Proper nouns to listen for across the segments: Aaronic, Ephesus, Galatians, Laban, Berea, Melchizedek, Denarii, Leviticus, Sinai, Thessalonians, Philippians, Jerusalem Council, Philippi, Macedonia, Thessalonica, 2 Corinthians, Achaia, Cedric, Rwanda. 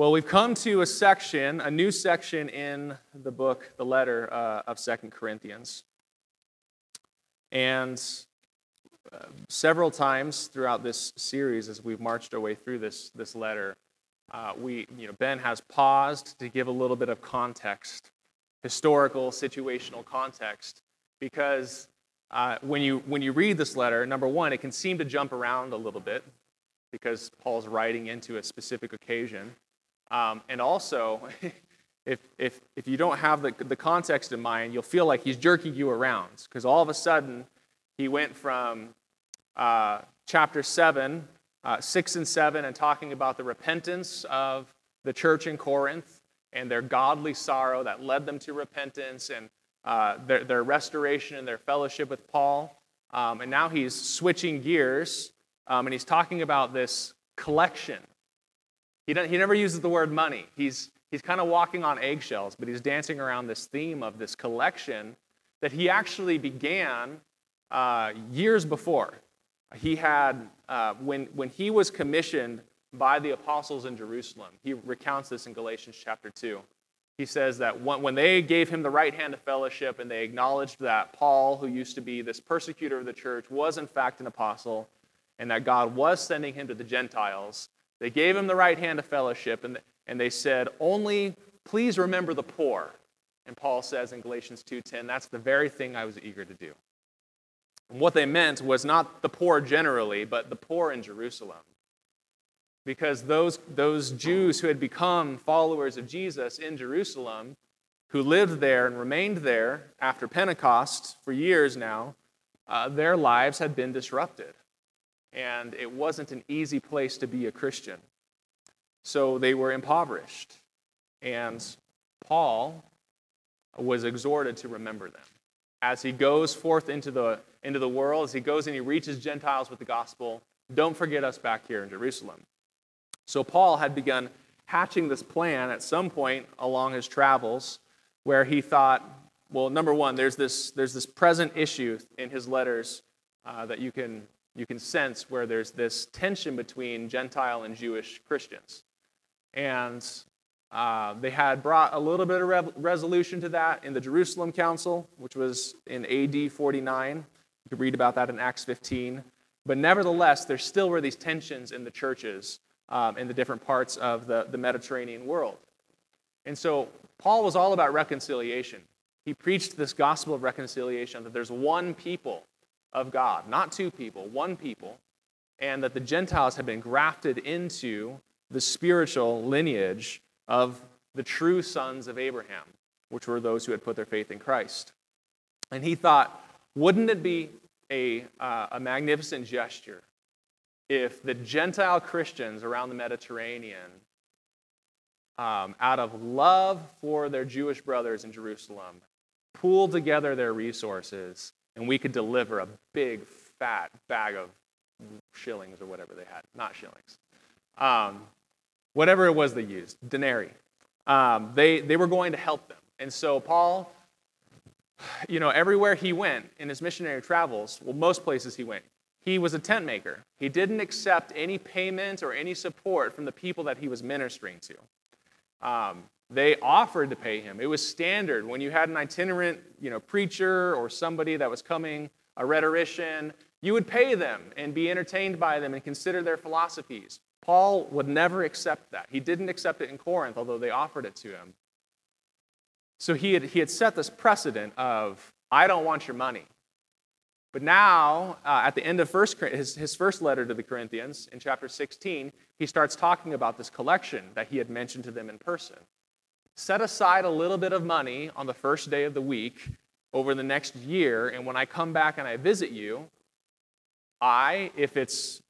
Well, we've come to a new section in the book, the letter of 2 Corinthians. And several times throughout this series, as we've marched our way through this letter, Ben has paused to give a little bit of context, historical, situational context, because when you read this letter, number one, it can seem to jump around a little bit because Paul's writing into a specific occasion. And also, if you don't have the context in mind, you'll feel like he's jerking you around, because all of a sudden he went from chapter 7, 6 and 7, and talking about the repentance of the church in Corinth and their godly sorrow that led them to repentance and their restoration and their fellowship with Paul. And now he's switching gears, and he's talking about this collection. He never uses the word money. He's kind of walking on eggshells, but he's dancing around this theme of this collection that he actually began years before. He had when he was commissioned by the apostles in Jerusalem. He recounts this in Galatians chapter 2. He says that when they gave him the right hand of fellowship and they acknowledged that Paul, who used to be this persecutor of the church, was in fact an apostle, and that God was sending him to the Gentiles, they gave him the right hand of fellowship, and they said, only please remember the poor. And Paul says in Galatians 2:10, that's the very thing I was eager to do. And what they meant was not the poor generally, but the poor in Jerusalem. Because those Jews who had become followers of Jesus in Jerusalem, who lived there and remained there after Pentecost for years now, their lives had been disrupted. And it wasn't an easy place to be a Christian. So they were impoverished. And Paul was exhorted to remember them. As he goes forth into the world, as he goes and he reaches Gentiles with the gospel, don't forget us back here in Jerusalem. So Paul had begun hatching this plan at some point along his travels where he thought, well, number one, there's this present issue in his letters that you can sense where there's this tension between Gentile and Jewish Christians. And they had brought a little bit of resolution to that in the Jerusalem Council, which was in AD 49. You can read about that in Acts 15. But nevertheless, there still were these tensions in the churches in the different parts of the Mediterranean world. And so Paul was all about reconciliation. He preached this gospel of reconciliation, that there's one people of God, not two people, one people, and that the Gentiles have been grafted into the spiritual lineage of the true sons of Abraham, which were those who had put their faith in Christ. And he thought, wouldn't it be a magnificent gesture if the Gentile Christians around the Mediterranean, out of love for their Jewish brothers in Jerusalem, pooled together their resources, and we could deliver a big, fat bag of shillings or whatever they had. Not shillings. Whatever it was they used. Denarii. They were going to help them. And so Paul, everywhere he went in his missionary travels, well, most places he went, he was a tent maker. He didn't accept any payment or any support from the people that he was ministering to. They offered to pay him. It was standard when you had an itinerant, preacher or somebody that was coming, a rhetorician, you would pay them and be entertained by them and consider their philosophies. Paul would never accept that. He didn't accept it in Corinth, although they offered it to him. So he had set this precedent of, I don't want your money. But now, at the end of his first letter to the Corinthians, in chapter 16, he starts talking about this collection that he had mentioned to them in person. Set aside a little bit of money on the first day of the week over the next year, and when I come back and I visit you, if it's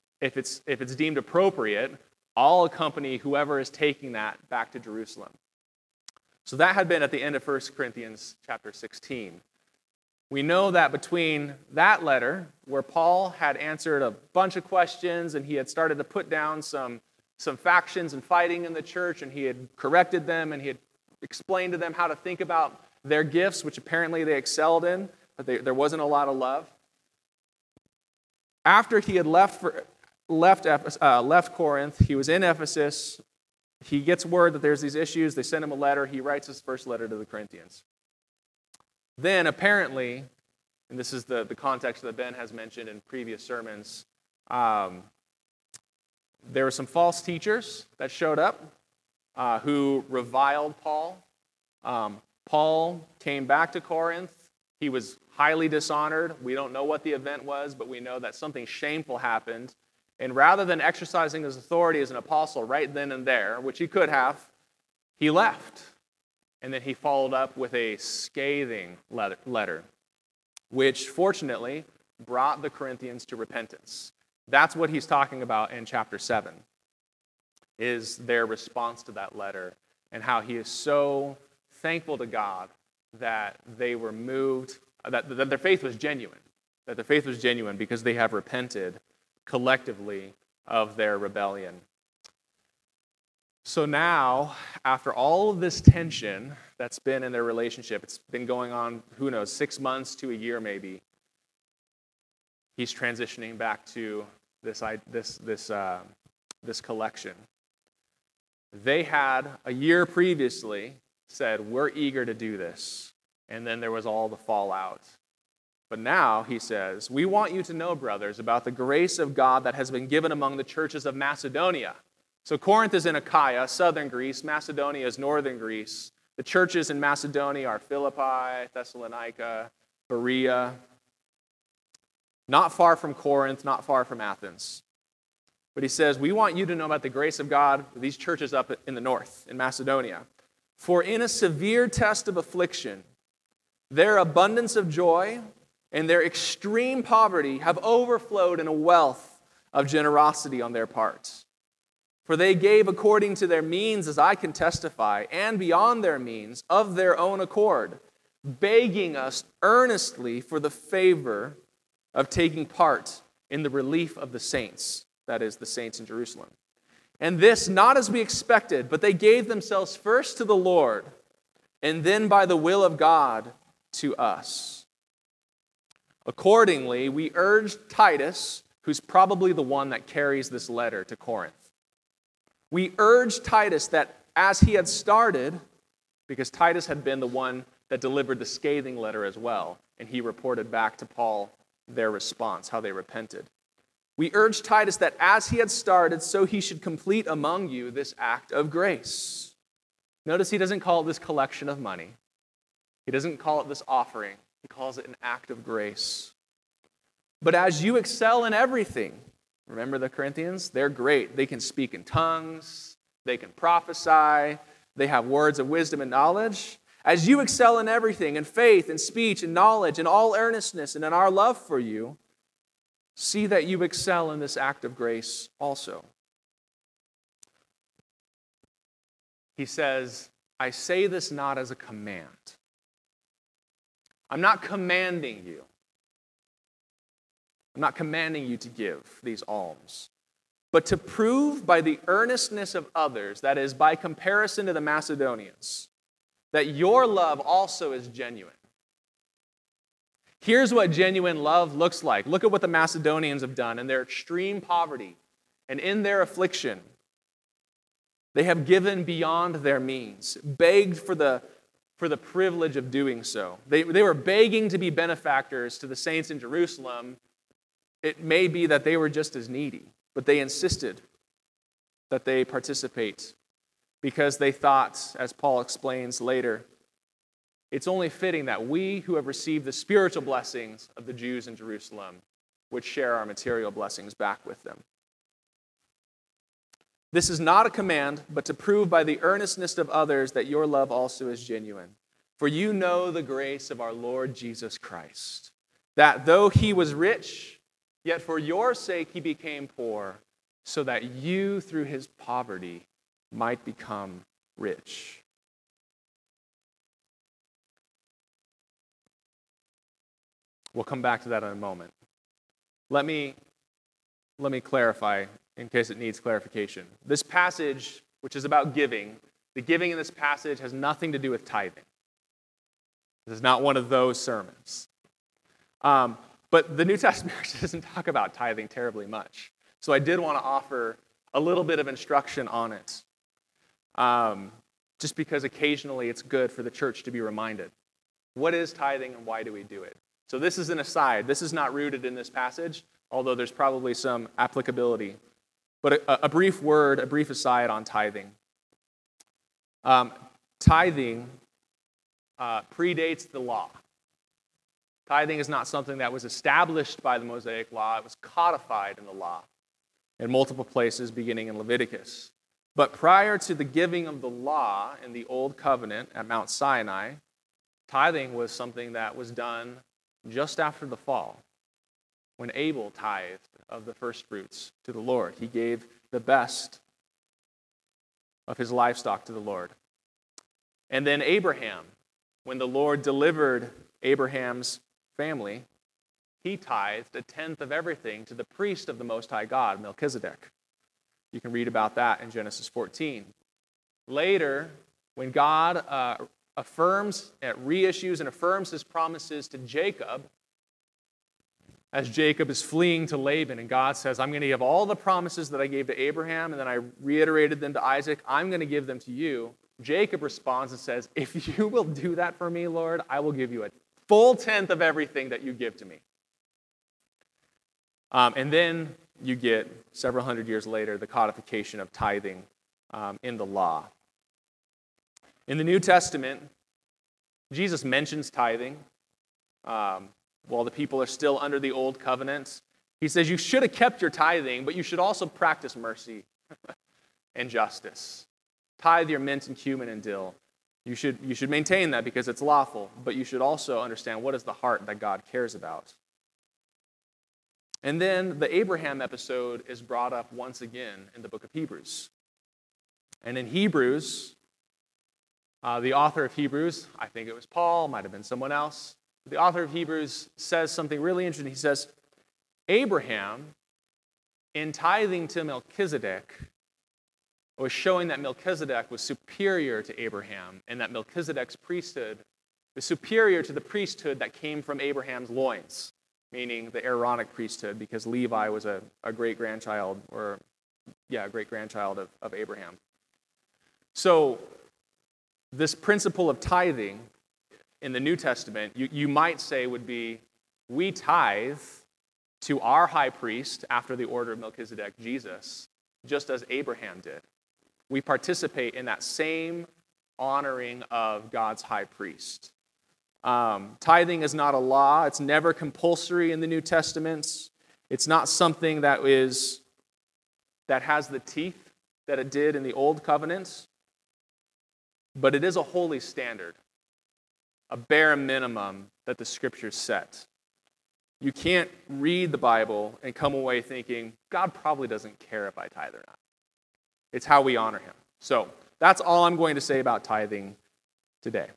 deemed appropriate, I'll accompany whoever is taking that back to Jerusalem. So that had been at the end of 1 Corinthians chapter 16. We know that between that letter, where Paul had answered a bunch of questions and he had started to put down some factions and fighting in the church, and he had corrected them and he had explained to them how to think about their gifts, which apparently they excelled in, but there wasn't a lot of love. After he had left Corinth, he was in Ephesus, He gets word that there's these issues. They send him a letter. He writes his first letter to the Corinthians. Then apparently, and this is the context that Ben has mentioned in previous sermons, there were some false teachers that showed up who reviled Paul. Paul came back to Corinth. He was highly dishonored. We don't know what the event was, but we know that something shameful happened. And rather than exercising his authority as an apostle right then and there, which he could have, he left. And then he followed up with a scathing letter, which fortunately brought the Corinthians to repentance. That's what he's talking about in chapter 7, is their response to that letter and how he is so thankful to God that they were moved, that their faith was genuine, because they have repented collectively of their rebellion. So now, after all of this tension that's been in their relationship, it's been going on, who knows, 6 months to a year maybe, he's transitioning back to this collection. They had, a year previously, said, we're eager to do this. And then there was all the fallout. But now, he says, we want you to know, brothers, about the grace of God that has been given among the churches of Macedonia. So Corinth is in Achaia, southern Greece. Macedonia is northern Greece. The churches in Macedonia are Philippi, Thessalonica, Berea. Not far from Corinth, not far from Athens. But he says, we want you to know about the grace of God, these churches up in the north, in Macedonia. For in a severe test of affliction, their abundance of joy and their extreme poverty have overflowed in a wealth of generosity on their part. For they gave according to their means, as I can testify, and beyond their means, of their own accord, begging us earnestly for the favor of taking part in the relief of the saints, that is, the saints in Jerusalem. And this not as we expected, but they gave themselves first to the Lord, and then by the will of God to us. Accordingly, we urge Titus, who's probably the one that carries this letter to Corinth. We urge Titus that as he had started, because Titus had been the one that delivered the scathing letter as well, and he reported back to Paul their response, how they repented. We urge Titus that as he had started, so he should complete among you this act of grace. Notice he doesn't call it this collection of money. He doesn't call it this offering. He calls it an act of grace. But as you excel in everything, remember the Corinthians? They're great. They can speak in tongues. They can prophesy. They have words of wisdom and knowledge. As you excel in everything, in faith, in speech, in knowledge, in all earnestness, and in our love for you, see that you excel in this act of grace also. He says, I say this not as a command. I'm not commanding you. I'm not commanding you to give these alms, but to prove by the earnestness of others, that is, by comparison to the Macedonians, that your love also is genuine. Here's what genuine love looks like. Look at what the Macedonians have done in their extreme poverty and in their affliction. They have given beyond their means, begged for the privilege of doing so. They were begging to be benefactors to the saints in Jerusalem. It may be that they were just as needy, but they insisted that they participate because they thought, as Paul explains later, it's only fitting that we who have received the spiritual blessings of the Jews in Jerusalem would share our material blessings back with them. This is not a command, but to prove by the earnestness of others that your love also is genuine. For you know the grace of our Lord Jesus Christ, that though he was rich, yet for your sake he became poor, so that you through his poverty might become rich. We'll come back to that in a moment. Let me clarify in case it needs clarification. This passage, which is about giving, the giving in this passage has nothing to do with tithing. This is not one of those sermons. But the New Testament actually doesn't talk about tithing terribly much. So I did want to offer a little bit of instruction on it. just because occasionally it's good for the church to be reminded. What is tithing and why do we do it? So this is an aside. This is not rooted in this passage, although there's probably some applicability. But a brief word, a brief aside on tithing. Tithing predates the law. Tithing is not something that was established by the Mosaic Law. It was codified in the law in multiple places, beginning in Leviticus. But prior to the giving of the law in the Old Covenant at Mount Sinai, tithing was something that was done just after the fall, when Abel tithed of the first fruits to the Lord. He gave the best of his livestock to the Lord. And then Abraham, when the Lord delivered Abraham's family, he tithed 1/10 of everything to the priest of the Most High God, Melchizedek. You can read about that in Genesis 14. Later, when God reissues and affirms his promises to Jacob, as Jacob is fleeing to Laban, and God says, I'm going to give all the promises that I gave to Abraham, and then I reiterated them to Isaac, I'm going to give them to you. Jacob responds and says, if you will do that for me, Lord, I will give you a full 1/10 of everything that you give to me. And then you get, several hundred years later, the codification of tithing in the law. In the New Testament, Jesus mentions tithing while the people are still under the Old Covenant. He says, you should have kept your tithing, but you should also practice mercy and justice. Tithe your mint and cumin and dill. You should maintain that because it's lawful, but you should also understand what is the heart that God cares about. And then the Abraham episode is brought up once again in the book of Hebrews. And in Hebrews, the author of Hebrews, I think it was Paul, might have been someone else, the author of Hebrews says something really interesting. He says, Abraham, in tithing to Melchizedek, was showing that Melchizedek was superior to Abraham and that Melchizedek's priesthood was superior to the priesthood that came from Abraham's loins, meaning the Aaronic priesthood, because Levi was a great-grandchild of Abraham. So this principle of tithing in the New Testament, you might say would be, we tithe to our high priest after the order of Melchizedek, Jesus, just as Abraham did. We participate in that same honoring of God's high priest. Tithing is not a law. It's never compulsory in the New Testament. It's not something that has the teeth that it did in the Old Covenants. But it is a holy standard, a bare minimum that the Scriptures set. You can't read the Bible and come away thinking, God probably doesn't care if I tithe or not. It's how we honor him. So that's all I'm going to say about tithing today.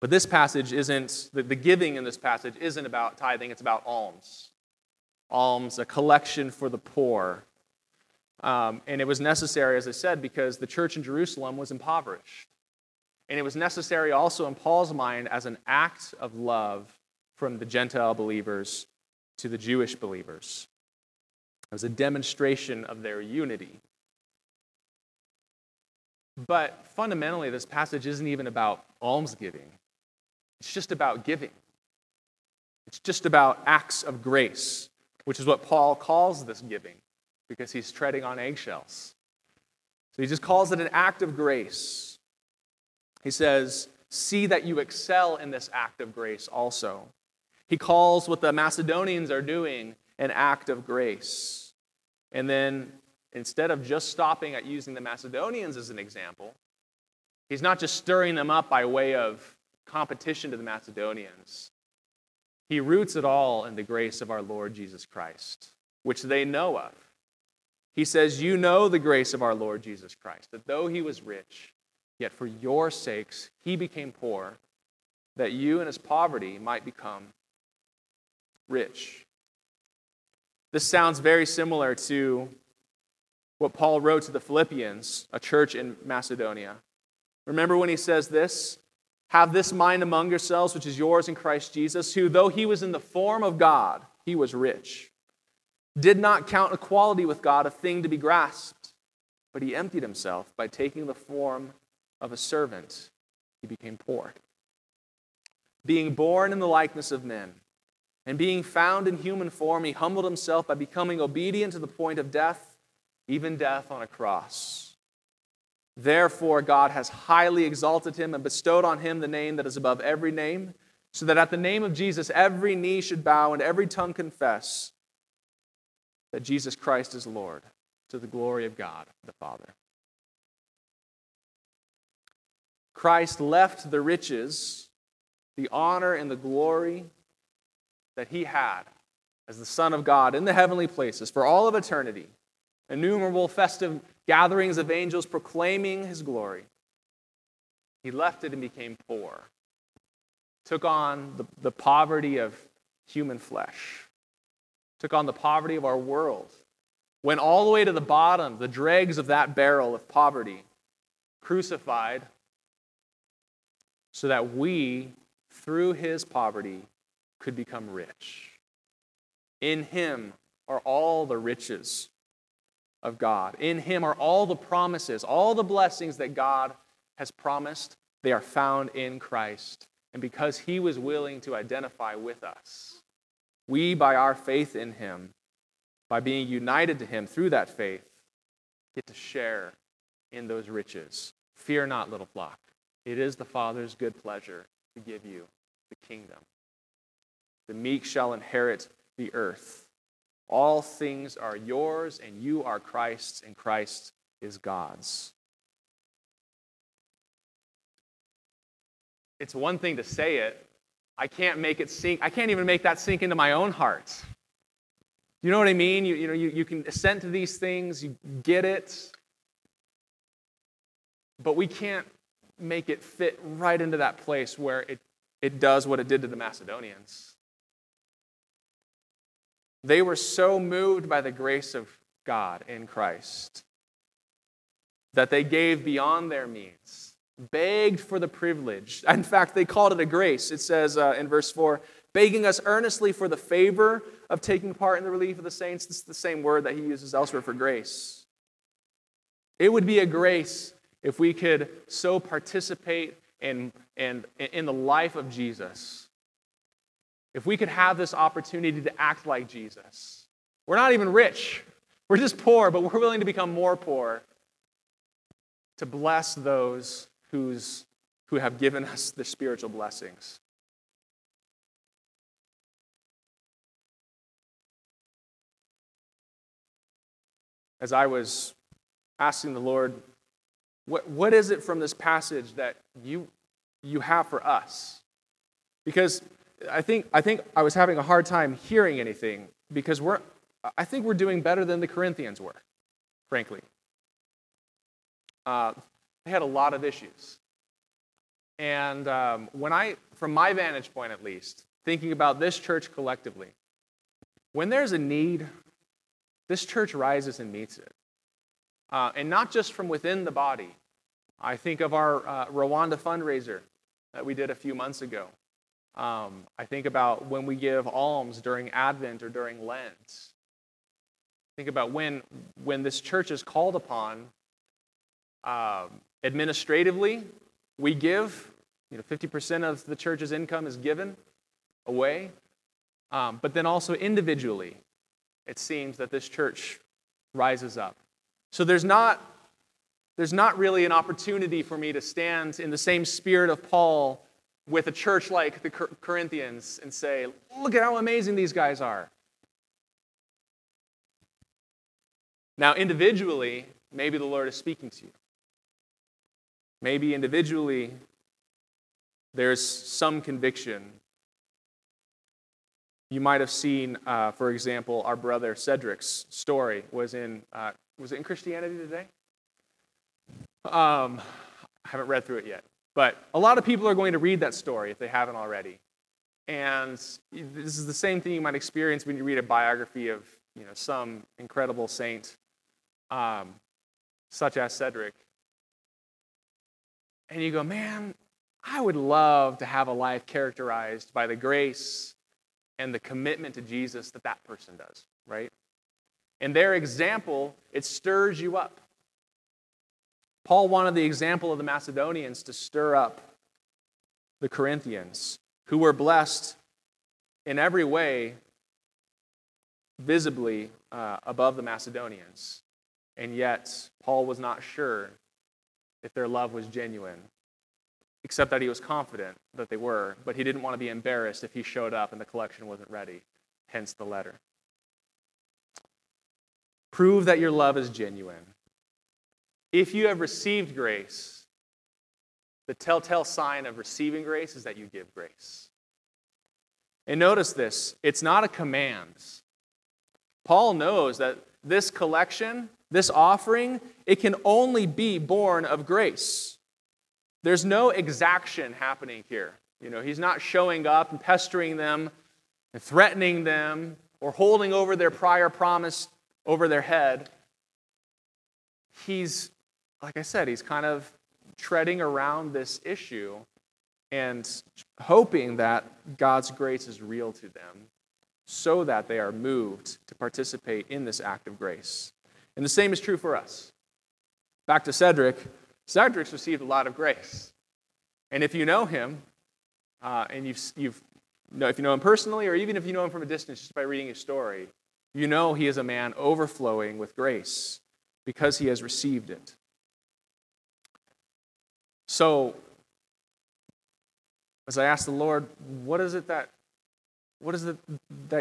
But this passage isn't, the giving in this passage isn't about tithing, it's about alms. Alms, a collection for the poor. And it was necessary, as I said, because the church in Jerusalem was impoverished. And it was necessary also in Paul's mind as an act of love from the Gentile believers to the Jewish believers. It was a demonstration of their unity. But fundamentally, this passage isn't even about almsgiving. It's just about giving. It's just about acts of grace, which is what Paul calls this giving, because he's treading on eggshells. So he just calls it an act of grace. He says, see that you excel in this act of grace also. He calls what the Macedonians are doing an act of grace. And then, instead of just stopping at using the Macedonians as an example, he's not just stirring them up by way of competition to the Macedonians. He roots it all in the grace of our Lord Jesus Christ, which they know of. He says, you know the grace of our Lord Jesus Christ, that though he was rich, yet for your sakes he became poor, that you in his poverty might become rich. This sounds very similar to what Paul wrote to the Philippians, a church in Macedonia. Remember when he says this? Have this mind among yourselves, which is yours in Christ Jesus, who, though he was in the form of God, he was rich, did not count equality with God a thing to be grasped, But he emptied himself by taking the form of a servant. He became poor. Being born in the likeness of men, and being found in human form, he humbled himself by becoming obedient to the point of death, even death on a cross. Therefore, God has highly exalted him and bestowed on him the name that is above every name, so that at the name of Jesus every knee should bow and every tongue confess that Jesus Christ is Lord, to the glory of God the Father. Christ left the riches, the honor, and the glory that he had as the Son of God in the heavenly places for all of eternity, innumerable festive gatherings of angels proclaiming his glory. He left it and became poor, took on the poverty of human flesh, took on the poverty of our world, went all the way to the bottom, the dregs of that barrel of poverty, crucified, so that we, through his poverty, could become rich. In him are all the riches of God. In him are all the promises, all the blessings that God has promised. They are found in Christ. And because he was willing to identify with us, we, by our faith in him, by being united to him through that faith, get to share in those riches. Fear not, little flock. It is the Father's good pleasure to give you the kingdom. The meek shall inherit the earth. All things are yours, and you are Christ's, and Christ is God's. It's one thing to say it. I can't make it sink. I can't even make that sink into my own heart. You know what I mean? You can assent to these things. You get it. But we can't make it fit right into that place where it does what it did to the Macedonians. They were so moved by the grace of God in Christ that they gave beyond their means, begged for the privilege. In fact, they called it a grace. It says in verse 4, begging us earnestly for the favor of taking part in the relief of the saints. This is the same word that he uses elsewhere for grace. It would be a grace if we could so participate in the life of Jesus, if we could have this opportunity to act like Jesus. We're not even rich. We're just poor, but we're willing to become more poor to bless those who have given us the spiritual blessings. As I was asking the Lord, what is it from this passage that you have for us? Because I think I was having a hard time hearing anything, because I think we're doing better than the Corinthians were, frankly. They had a lot of issues. And from my vantage point at least, thinking about this church collectively, when there's a need, this church rises and meets it. And not just from within the body. I think of our Rwanda fundraiser that we did a few months ago. I think about when we give alms during Advent or during Lent. Think about when this church is called upon administratively, we give. 50% of the church's income is given away. But then also individually, it seems that this church rises up. So there's not really an opportunity for me to stand in the same spirit of Paul with a church like the Corinthians and say, look at how amazing these guys are. Now, individually, maybe the Lord is speaking to you. Maybe individually, there's some conviction. You might have seen, for example, our brother Cedric's story was it in Christianity Today? I haven't read through it yet. But a lot of people are going to read that story if they haven't already. And this is the same thing you might experience when you read a biography of some incredible saint, such as Cedric. And you go, man, I would love to have a life characterized by the grace and the commitment to Jesus that person does, right? And their example, it stirs you up. Paul wanted the example of the Macedonians to stir up the Corinthians, who were blessed in every way visibly above the Macedonians. And yet, Paul was not sure if their love was genuine, except that he was confident that they were, but he didn't want to be embarrassed if he showed up and the collection wasn't ready, hence the letter. Prove that your love is genuine. If you have received grace, the telltale sign of receiving grace is that you give grace. And notice this, it's not a command. Paul knows that this collection, this offering, it can only be born of grace. There's no exaction happening here. You know, he's not showing up and pestering them and threatening them or holding over their prior promise over their head. He's, like I said, he's kind of treading around this issue and hoping that God's grace is real to them, so that they are moved to participate in this act of grace. And the same is true for us. Back to Cedric. Cedric's received a lot of grace. And if you know him, and if you know him personally, or even if you know him from a distance just by reading his story, you know he is a man overflowing with grace because he has received it. So, as I asked the Lord, what is it that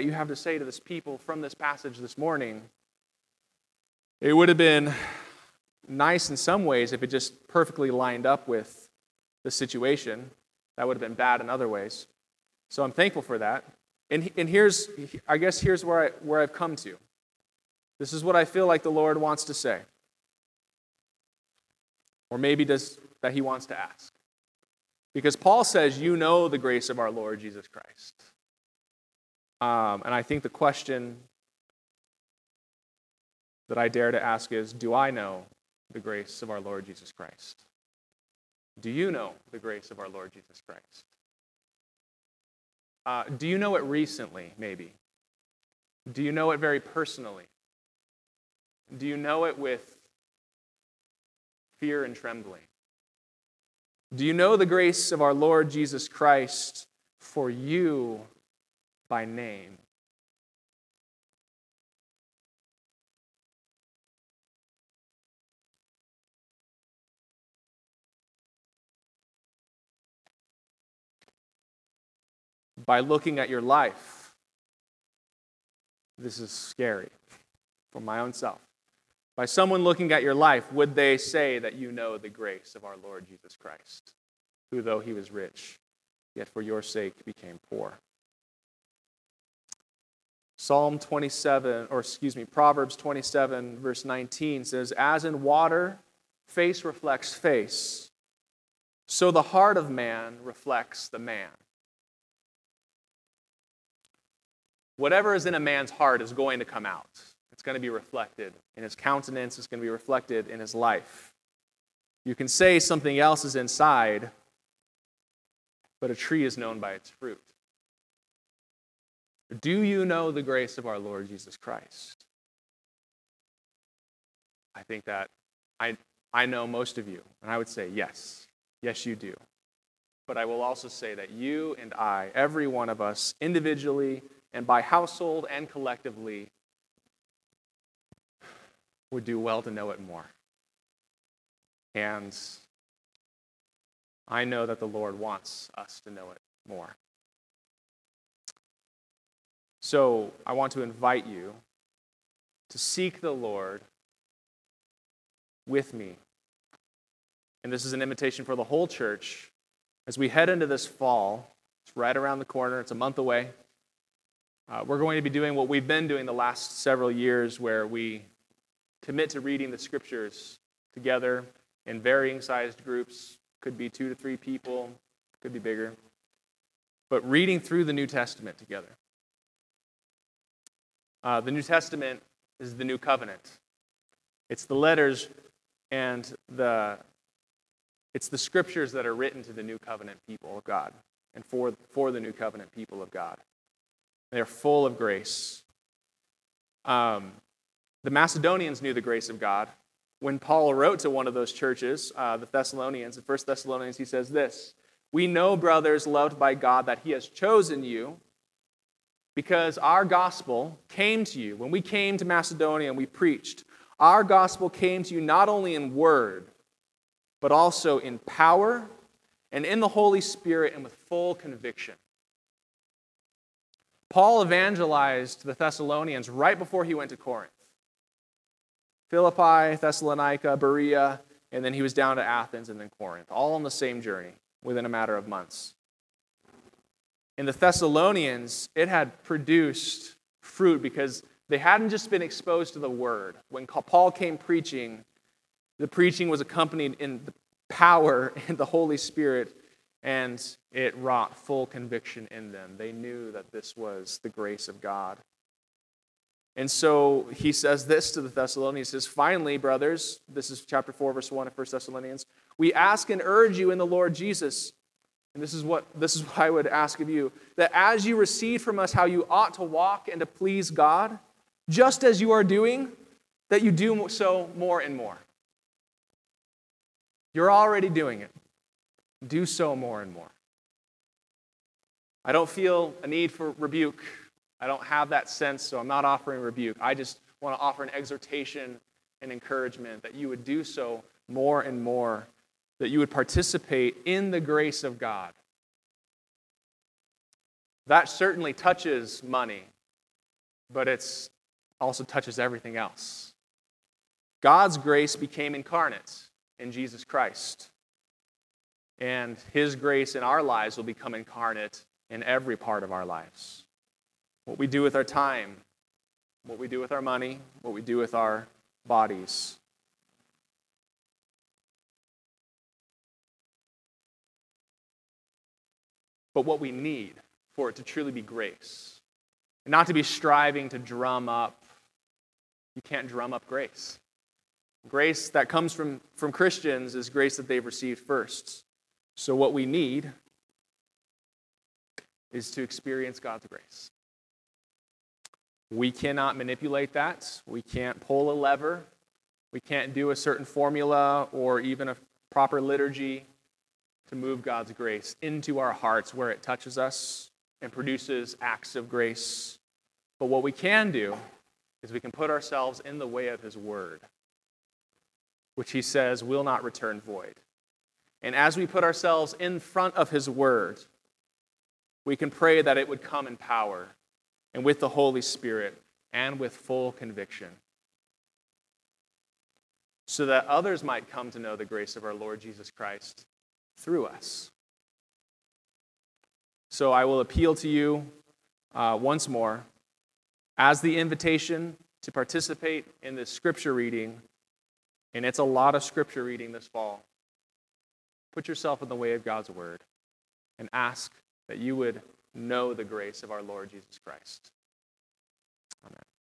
you have to say to this people from this passage this morning? It would have been nice in some ways if it just perfectly lined up with the situation. That would have been bad in other ways. So I'm thankful for that. And here's where I've come to. This is what I feel like the Lord wants to say. Or maybe that he wants to ask. Because Paul says, you know the grace of our Lord Jesus Christ. And I think the question that I dare to ask is, do I know the grace of our Lord Jesus Christ? Do you know the grace of our Lord Jesus Christ? Do you know it recently, maybe? Do you know it very personally? Do you know it with fear and trembling? Do you know the grace of our Lord Jesus Christ for you by name? By looking at your life, this is scary for my own self. By someone looking at your life, would they say that you know the grace of our Lord Jesus Christ, who though he was rich, yet for your sake became poor? Proverbs 27, verse 19 says, as in water, face reflects face, so the heart of man reflects the man. Whatever is in a man's heart is going to come out. It's going to be reflected in his countenance. It's going to be reflected in his life. You can say something else is inside, but a tree is known by its fruit. Do you know the grace of our Lord Jesus Christ? I think that I know most of you, and I would say yes. Yes, you do. But I will also say that you and I, every one of us, individually and by household and collectively, would do well to know it more. And I know that the Lord wants us to know it more. So I want to invite you to seek the Lord with me. And this is an invitation for the whole church. As we head into this fall, it's right around the corner, it's a month away, we're going to be doing what we've been doing the last several years, where we commit to reading the scriptures together in varying sized groups. Could be 2 to 3 people, could be bigger. But reading through the New Testament together. The New Testament is the New Covenant. It's the letters and it's the scriptures that are written to the New Covenant people of God and for the New Covenant people of God. They are full of grace. The Macedonians knew the grace of God. when Paul wrote to one of those churches, the Thessalonians, in 1 Thessalonians, he says this, "We know, brothers, loved by God, that he has chosen you because our gospel came to you." When we came to Macedonia and we preached, our gospel came to you not only in word, but also in power and in the Holy Spirit and with full conviction. Paul evangelized the Thessalonians right before he went to Corinth. Philippi, Thessalonica, Berea, and then he was down to Athens and then Corinth, all on the same journey within a matter of months. In the Thessalonians, it had produced fruit because they hadn't just been exposed to the word. When Paul came preaching, the preaching was accompanied in the power and the Holy Spirit, and it wrought full conviction in them. They knew that this was the grace of God. And so he says this to the Thessalonians. He says, "Finally, brothers," this is chapter 4, verse 1 of 1 Thessalonians, "we ask and urge you in the Lord Jesus," and this is what I would ask of you, "that as you receive from us how you ought to walk and to please God, just as you are doing, that you do so more and more." You're already doing it. Do so more and more. I don't feel a need for rebuke. I don't have that sense, so I'm not offering rebuke. I just want to offer an exhortation and encouragement that you would do so more and more, that you would participate in the grace of God. That certainly touches money, but it also touches everything else. God's grace became incarnate in Jesus Christ, and his grace in our lives will become incarnate in every part of our lives. What we do with our time, what we do with our money, what we do with our bodies. But what we need for it to truly be grace, and not to be striving to drum up. You can't drum up grace. Grace that comes from Christians is grace that they've received first. So what we need is to experience God's grace. We cannot manipulate that. We can't pull a lever. We can't do a certain formula or even a proper liturgy to move God's grace into our hearts where it touches us and produces acts of grace. But what we can do is we can put ourselves in the way of his word, which he says will not return void. And as we put ourselves in front of his word, we can pray that it would come in power and with the Holy Spirit, and with full conviction, so that others might come to know the grace of our Lord Jesus Christ through us. So I will appeal to you once more as the invitation to participate in this scripture reading, and it's a lot of scripture reading this fall. Put yourself in the way of God's word and ask that you would know the grace of our Lord Jesus Christ. Amen.